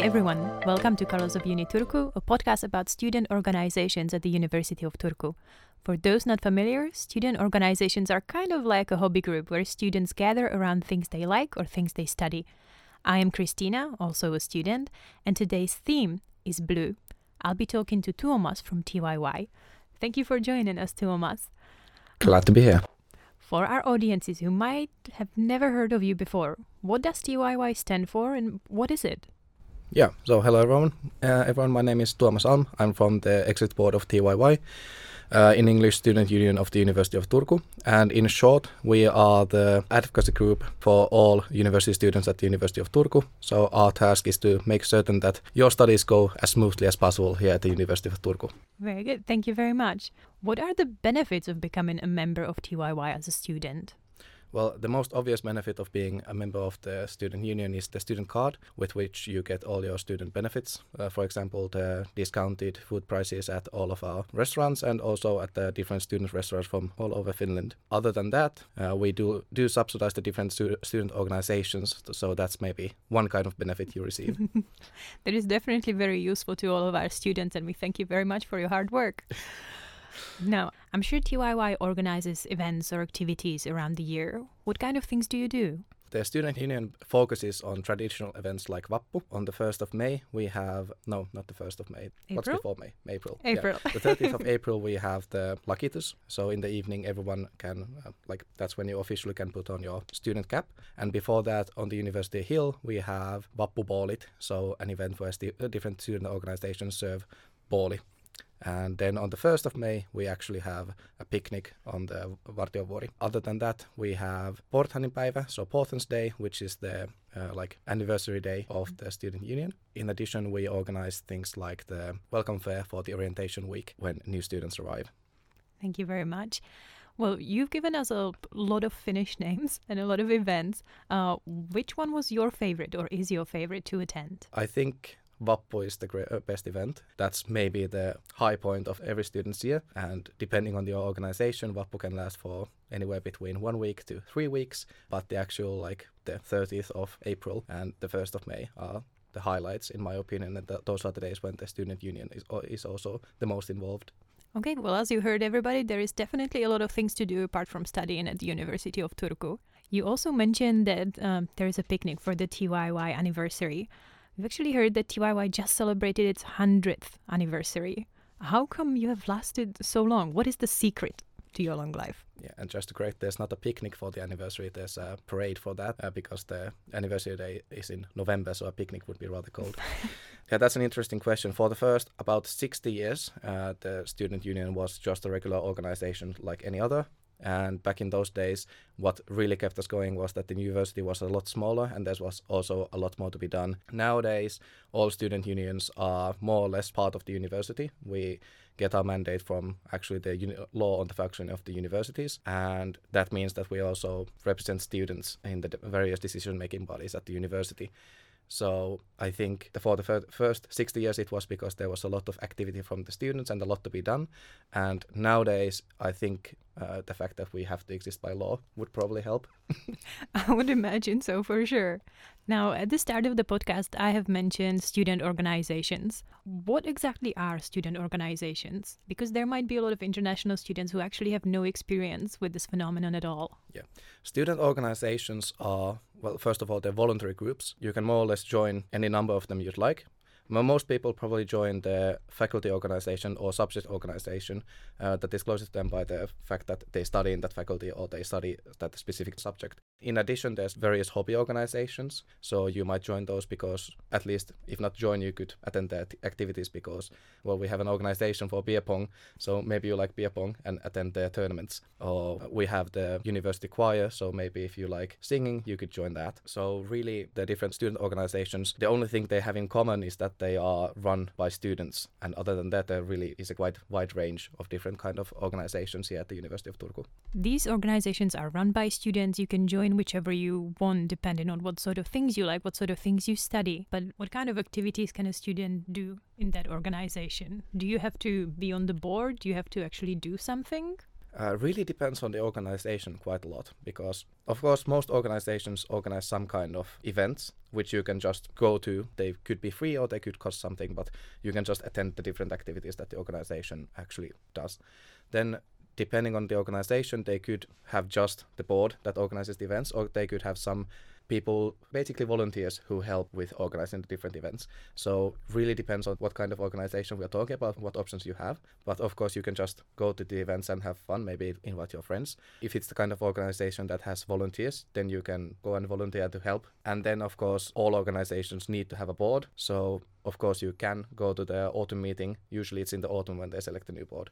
Hi everyone, welcome to Colors of Uni Turku, a podcast about student organizations at the University of Turku. For those not familiar, student organizations are kind of like a hobby group where students gather around things they like or things they study. I am Christina, also a student, and today's theme is blue. I'll be talking to Tuomas from TYY. Thank you for joining us, Tuomas. Glad to be here. For our audiences who might have never heard of you before, what does TYY stand for and what is it? Yeah, so hello everyone. My name is Tuomas Alm. I'm from the exit board of TYY, in English Student Union of the University of Turku. And in short, we are the advocacy group for all university students at the University of Turku. So our task is to make certain that your studies go as smoothly as possible here at the University of Turku. Very good. Thank you very much. What are the benefits of becoming a member of TYY as a student? Well, the most obvious benefit of being a member of the student union is the student card, with which you get all your student benefits. For example, the discounted food prices at all of our restaurants and also at the different student restaurants from all over Finland. Other than that, we do subsidize the different student organizations, so that's maybe one kind of benefit you receive. That is definitely very useful to all of our students, and we thank you very much for your hard work. Now, I'm sure TYY organizes events or activities around the year. What kind of things do you do? The student union focuses on traditional events like Vappu. On the 1st of May, we have... No, not the 1st of May. April? What's before May? April. Yeah. The 30th of April, we have the Lakitus. So in the evening, everyone can... that's when you officially can put on your student cap. And before that, on the University Hill, we have Vappu Ballit. So an event where different student organizations serve balli. And then on the 1st of May, we actually have a picnic on the Vartijavuori. Other than that, we have Porthanin päivä, so Porthan's Day, which is the anniversary day of the student union. In addition, we organize things like the welcome fair for the orientation week when new students arrive. Thank you very much. Well, you've given us a lot of Finnish names and a lot of events. Which one was your favorite or is your favorite to attend? I think... Vappu is the best event. That's maybe the high point of every student's year. And depending on your organization, Vappu can last for anywhere between 1 week to 3 weeks. But the actual, the 30th of April and the 1st of May are the highlights, in my opinion. And those are the days when the student union is also the most involved. Okay, well, as you heard, everybody, there is definitely a lot of things to do apart from studying at the University of Turku. You also mentioned that there is a picnic for the TYY anniversary. We've actually heard that TYY just celebrated its 100th anniversary. How come you have lasted so long? What is the secret to your long life? Yeah, and just to correct, there's not a picnic for the anniversary. There's a parade for that because the anniversary day is in November, so a picnic would be rather cold. Yeah, that's an interesting question. For the first about 60 years, the student union was just a regular organization like any other. And back in those days, what really kept us going was that the university was a lot smaller and there was also a lot more to be done. Nowadays, all student unions are more or less part of the university. We get our mandate from actually the law on the functioning of the universities. And that means that we also represent students in the various decision-making bodies at the university. So I think for the first 60 years it was because there was a lot of activity from the students and a lot to be done. And nowadays I think the fact that we have to exist by law would probably help. I would imagine so for sure. Now at the start of the podcast I have mentioned student organizations. What exactly are student organizations? Because there might be a lot of international students who actually have no experience with this phenomenon at all. Yeah, student organizations are... Well, first of all, they're voluntary groups. You can more or less join any number of them you'd like. Most people probably join the faculty organization or subject organization that discloses them by the fact that they study in that faculty or they study that specific subject. In addition, there's various hobby organizations. So you might join those because, at least if not join, you could attend their activities because, well, we have an organization for beer pong. So maybe you like beer pong and attend their tournaments. Or we have the university choir. So maybe if you like singing, you could join that. So really the different student organizations, the only thing they have in common is that they are run by students. And other than that, there really is a quite wide range of different kind of organizations here at the University of Turku. These organizations are run by students. You can join whichever you want, depending on what sort of things you like, what sort of things you study. But what kind of activities can a student do in that organization? Do you have to be on the board? Do you have to actually do something? really depends on the organization quite a lot, because of course most organizations organize some kind of events which you can just go to. They could be free or they could cost something, but you can just attend the different activities that the organization actually does. Then depending on the organization, they could have just the board that organizes the events, or they could have some people, basically volunteers, who help with organizing the different events. So really depends on what kind of organization we are talking about, what options you have. But of course, you can just go to the events and have fun, maybe invite your friends. If it's the kind of organization that has volunteers, then you can go and volunteer to help. And then, of course, all organizations need to have a board. So of course, you can go to the autumn meeting. Usually it's in the autumn when they select a new board.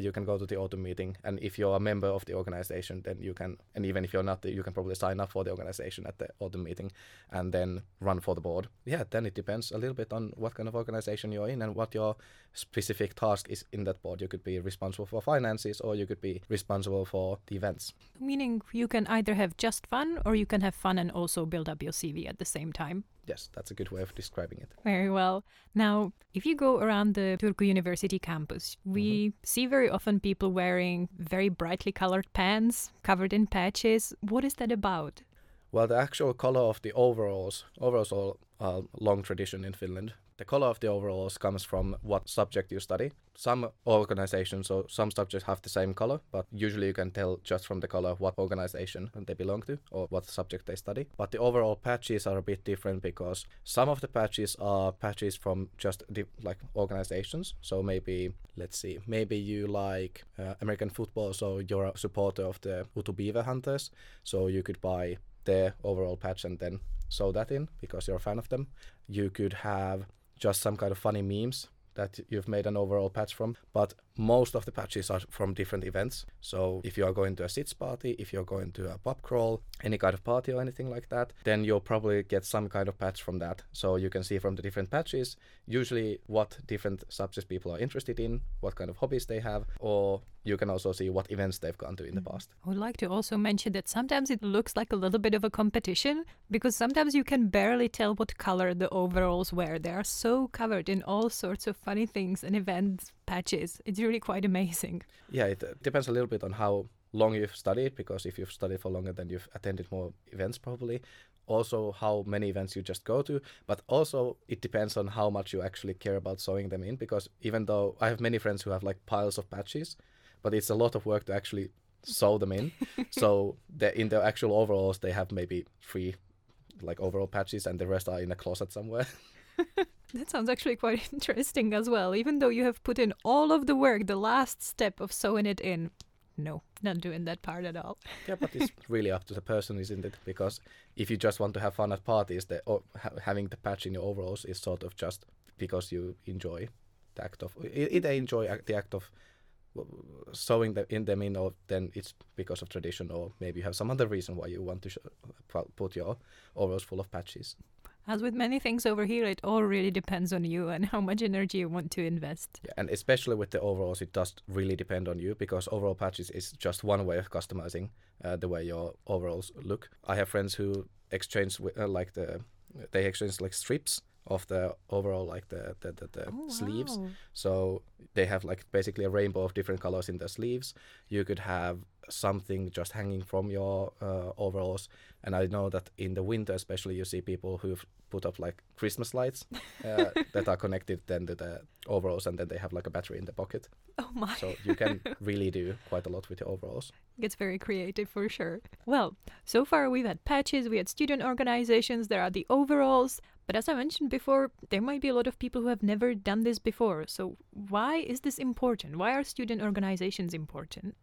You can go to the autumn meeting. And if you're a member of the organization, then you can, and even if you're not, you can probably sign up for the organization at the autumn meeting and then run for the board. Yeah, then it depends a little bit on what kind of organization you're in and what your specific task is in that board. You could be responsible for finances, or you could be responsible for the events. Meaning you can either have just fun, or you can have fun and also build up your CV at the same time. Yes, that's a good way of describing it. Very well. Now, if you go around the Turku University campus, we see very often people wearing very brightly colored pants, covered in patches. What is that about? Well, the actual color of the overalls are a long tradition in Finland. The color of the overalls comes from what subject you study. Some organizations or some subjects have the same color, but usually you can tell just from the color what organization they belong to or what subject they study. But the overall patches are a bit different, because some of the patches are patches from just like organizations. So maybe, let's see, maybe you like American football, so you're a supporter of the Uto Beaver Hunters, so you could buy their overall patch and then sew that in because you're a fan of them. You could have just some kind of funny memes that you've made an overall patch from. But most of the patches are from different events. So if you are going to a sits party, if you're going to a pub crawl, any kind of party or anything like that, then you'll probably get some kind of patch from that. So you can see from the different patches, usually what different subjects people are interested in, what kind of hobbies they have, or you can also see what events they've gone to in the past. I would like to also mention that sometimes it looks like a little bit of a competition, because sometimes you can barely tell what color the overalls wear. They are so covered in all sorts of funny things and events, patches. It's really quite amazing. Yeah, it depends a little bit on how long you've studied, because if you've studied for longer, then you've attended more events probably. Also how many events you just go to, but also it depends on how much you actually care about sewing them in, because even though I have many friends who have like piles of patches, but it's a lot of work to actually sew them in. So in the actual overalls, they have maybe 3 like overall patches, and the rest are in a closet somewhere. That sounds actually quite interesting as well. Even though you have put in all of the work, the last step of sewing it in, no, not doing that part at all. Yeah, but it's really up to the person, isn't it? Because if you just want to have fun at parties, having the patch in your overalls is sort of just because you enjoy the act of sewing them in, or then it's because of tradition, or maybe you have some other reason why you want to put your overalls full of patches. As with many things over here, it all really depends on you and how much energy you want to invest. Yeah, and especially with the overalls, it does really depend on you, because overall patches is just one way of customizing the way your overalls look. I have friends who exchange like strips of the overall, like the sleeves. So they have like basically a rainbow of different colors in the sleeves. You could have something just hanging from your overalls. And I know that in the winter especially, you see people who've put up like Christmas lights that are connected then to the overalls, and then they have like a battery in the pocket. Oh my. So you can really do quite a lot with the overalls. Gets very creative for sure. Well, so far we've had patches, we had student organizations, there are the overalls. But as I mentioned before, there might be a lot of people who have never done this before. So why is this important? Why are student organizations important?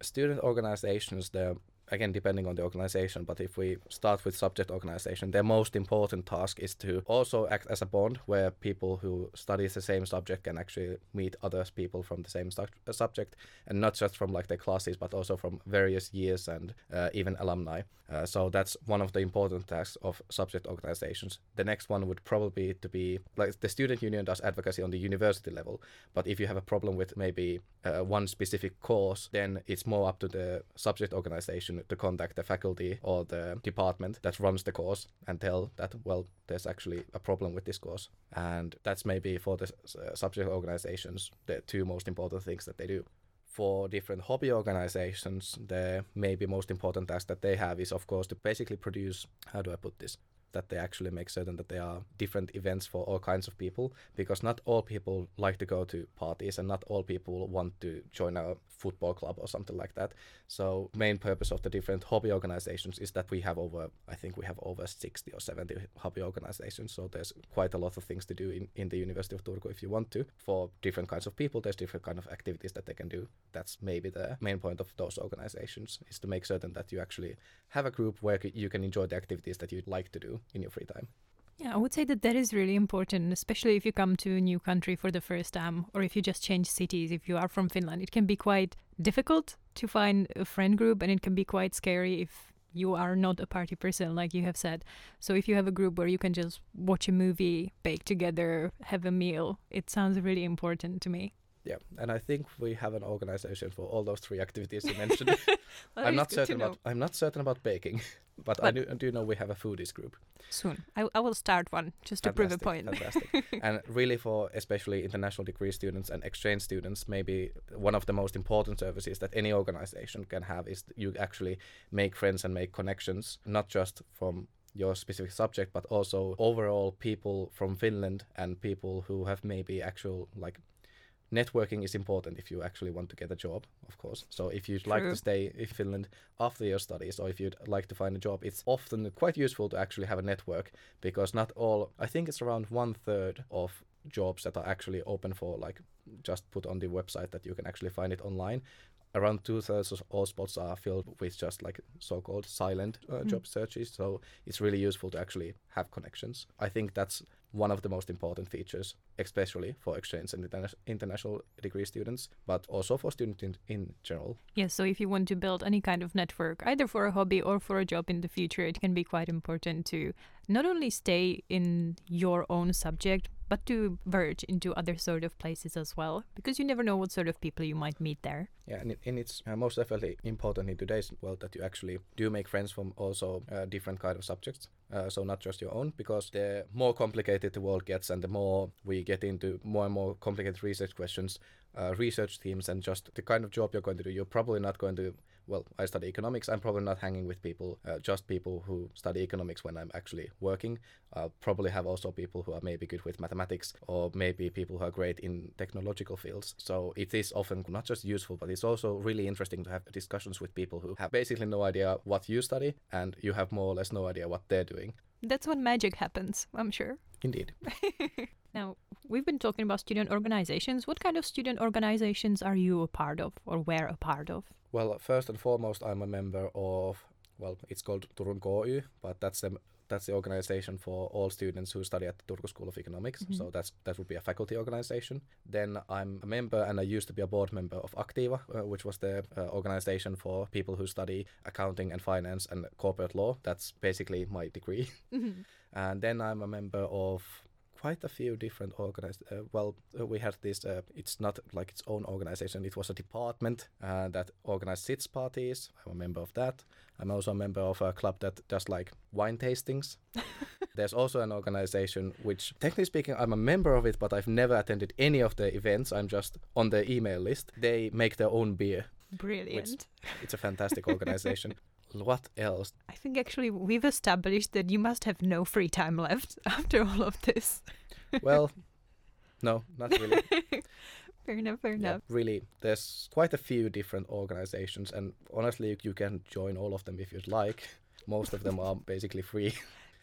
Student organizations, they're, again, depending on the organization, but if we start with subject organization, their most important task is to also act as a bond where people who study the same subject can actually meet other people from the same subject, and not just from like their classes, but also from various years and even alumni. So that's one of the important tasks of subject organizations. The next one would probably be to be, like the student union does advocacy on the university level, but if you have a problem with maybe one specific course, then it's more up to the subject organization to contact the faculty or the department that runs the course and tell that, well, there's actually a problem with this course. And that's maybe for the subject organizations the 2 most important things that they do. for different hobby organizations, the maybe most important task that they have is, of course, to basically produce, how do I put this, that they actually make certain that there are different events for all kinds of people, because not all people like to go to parties and not all people want to join a football club or something like that. So main purpose of the different hobby organizations is that we have over, I think we have over 60 or 70 hobby organizations. So there's quite a lot of things to do in the University of Turku if you want to. For different kinds of people, there's different kind of activities that they can do. That's maybe the main point of those organizations, is to make certain that you actually have a group where you can enjoy the activities that you'd like to do in your free time. Yeah, I would say that is really important, especially if you come to a new country for the first time, or if you just change cities. If you are from Finland, it can be quite difficult to find a friend group, and it can be quite scary if you are not a party person, like you have said. So if you have a group where you can just watch a movie, bake together, have a meal, it sounds really important to me. Yeah, and I think we have an organization for all those three activities you mentioned. I'm not certain about baking, but I do know we have a foodies group. Soon. I will start one just to prove a point. Fantastic. And really for especially international degree students and exchange students, maybe one of the most important services that any organization can have is you actually make friends and make connections, not just from your specific subject, but also overall people from Finland and people who have maybe actual like... Networking is important if you actually want to get a job, of course. So if you'd like to stay in Finland after your studies, or if you'd like to find a job, it's often quite useful to actually have a network, because not all, I think it's around 1/3 of jobs that are actually open for, like, just put on the website that you can actually find it online. Around 2/3 of all spots are filled with just like so-called silent job searches. So it's really useful to actually have connections. I think that's one of the most important features, especially for exchange and international degree students, but also for students in general. Yes, yeah, so if you want to build any kind of network, either for a hobby or for a job in the future, it can be quite important to not only stay in your own subject, but to verge into other sort of places as well, because you never know what sort of people you might meet there. Yeah, and it's most definitely important in today's world that you actually do make friends from also different kind of subjects. So not just your own, because the more complicated the world gets and the more we get into more and more complicated research questions, research themes, and just the kind of job you're going to do, you're probably not going to... Well, I study economics. I'm probably not hanging with people, just people who study economics when I'm actually working. I'll probably have also people who are maybe good with mathematics, or maybe people who are great in technological fields. So it is often not just useful, but it's also really interesting to have discussions with people who have basically no idea what you study, and you have more or less no idea what they're doing. That's when magic happens, I'm sure. Indeed. Now, we've been talking about student organizations. What kind of student organizations are you a part of, or were a part of? Well, first and foremost, I'm a member of, well, it's called Turun KY, but that's the organization for all students who study at the Turku School of Economics. Mm-hmm. So that would be a faculty organization. Then I'm a member, and I used to be a board member of Aktiva, which was the organization for people who study accounting and finance and corporate law. That's basically my degree. Mm-hmm. And then I'm a member of... quite a few different organized. We had this. It's not like its own organization. It was a department that organized sits parties. I'm a member of that. I'm also a member of a club that does like wine tastings. There's also an organization which, technically speaking, I'm a member of it, but I've never attended any of the events. I'm just on the email list. They make their own beer. Brilliant! It's a fantastic organization. What else? I think actually we've established that you must have no free time left after all of this. Well, no, not really. Fair enough. Really, there's quite a few different organizations, and honestly, you can join all of them if you'd like. Most of them are basically free.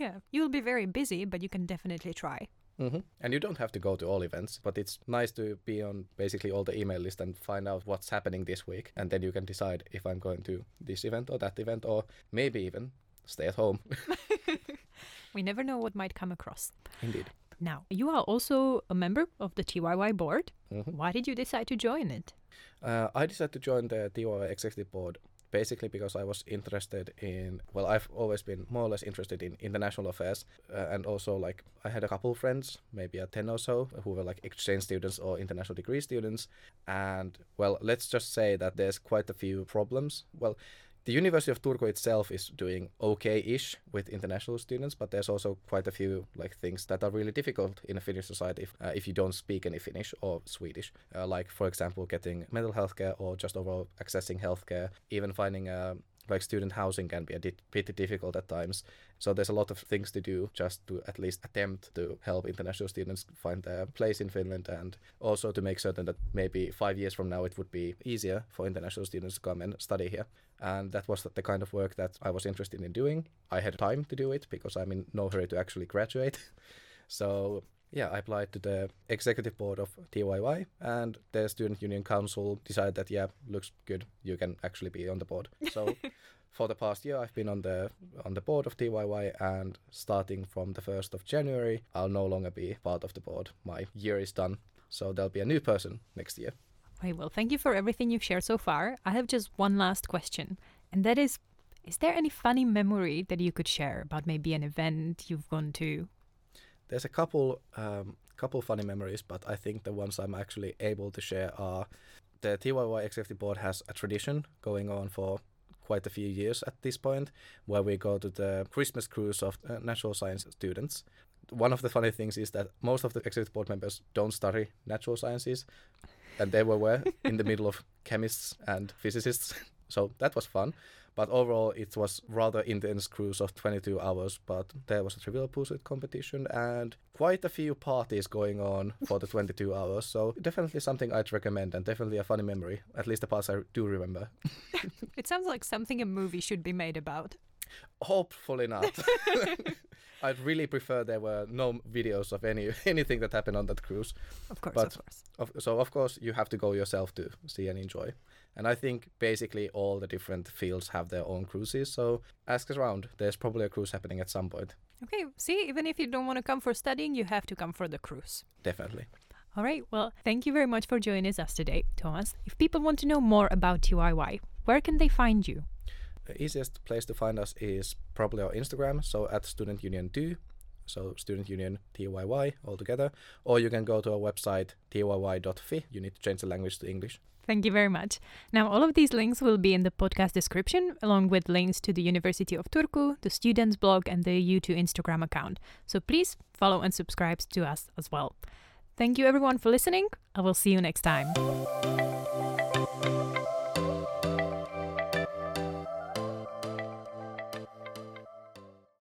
Yeah, you'll be very busy, but you can definitely try. Mm-hmm. And you don't have to go to all events, but it's nice to be on basically all the email list and find out what's happening this week. And then you can decide if I'm going to this event or that event, or maybe even stay at home. We never know what might come across. Indeed. Now, you are also a member of the TYY board. Mm-hmm. Why did you decide to join it? I decided to join the TYY executive board. Basically because I was interested in, well, I've always been more or less interested in international affairs, and also like I had a couple of friends, maybe a 10 or so, who were like exchange students or international degree students, and well, let's just say that there's quite a few problems. Well, The University of Turku itself is doing okay-ish with international students, but there's also quite a few like things that are really difficult in a Finnish society if you don't speak any Finnish or Swedish. Like, for example, getting mental health care or just overall accessing healthcare, even finding like student housing can be a pretty difficult at times. So there's a lot of things to do just to at least attempt to help international students find their place in Finland, and also to make certain that maybe 5 years from now it would be easier for international students to come and study here. And that was the kind of work that I was interested in doing. I had time to do it because I'm in no hurry to actually graduate. So yeah, I applied to the executive board of TYY, and the student union council decided that, yeah, looks good, you can actually be on the board. So for the past year, I've been on the board of TYY, and starting from the 1st of January, I'll no longer be part of the board. My year is done, so there'll be a new person next year. Right, well, thank you for everything you've shared so far. I have just one last question, and that is there any funny memory that you could share about maybe an event you've gone to? There's a couple funny memories, but I think the ones I'm actually able to share are the TYY Executive Board has a tradition going on for quite a few years at this point, where we go to the Christmas cruise of natural science students. One of the funny things is that most of the Executive Board members don't study natural sciences, and they were in the middle of chemists and physicists. So that was fun. But overall, it was rather intense cruise of 22 hours, but there was a trivial pursuit competition and quite a few parties going on for the 22 hours. So definitely something I'd recommend, and definitely a funny memory, at least the parts I do remember. It sounds like something a movie should be made about. Hopefully not. I'd really prefer there were no videos of anything that happened on that cruise. Of course, but of course. So of course you have to go yourself to see and enjoy. And I think basically all the different fields have their own cruises, so ask around. There's probably a cruise happening at some point. Okay, see, even if you don't want to come for studying, you have to come for the cruise. Definitely. All right, well, thank you very much for joining us today, Tuomas. If people want to know more about TYY, where can they find you? The easiest place to find us is probably our Instagram, so at studentunion2, so student union TYY altogether, or you can go to our website tyy.fi. You need to change the language to English. Thank you very much. Now, all of these links will be in the podcast description, along with links to the University of Turku, the students blog, and the U2 Instagram account. So please follow and subscribe to us as well. Thank you everyone for listening. I will see you next time.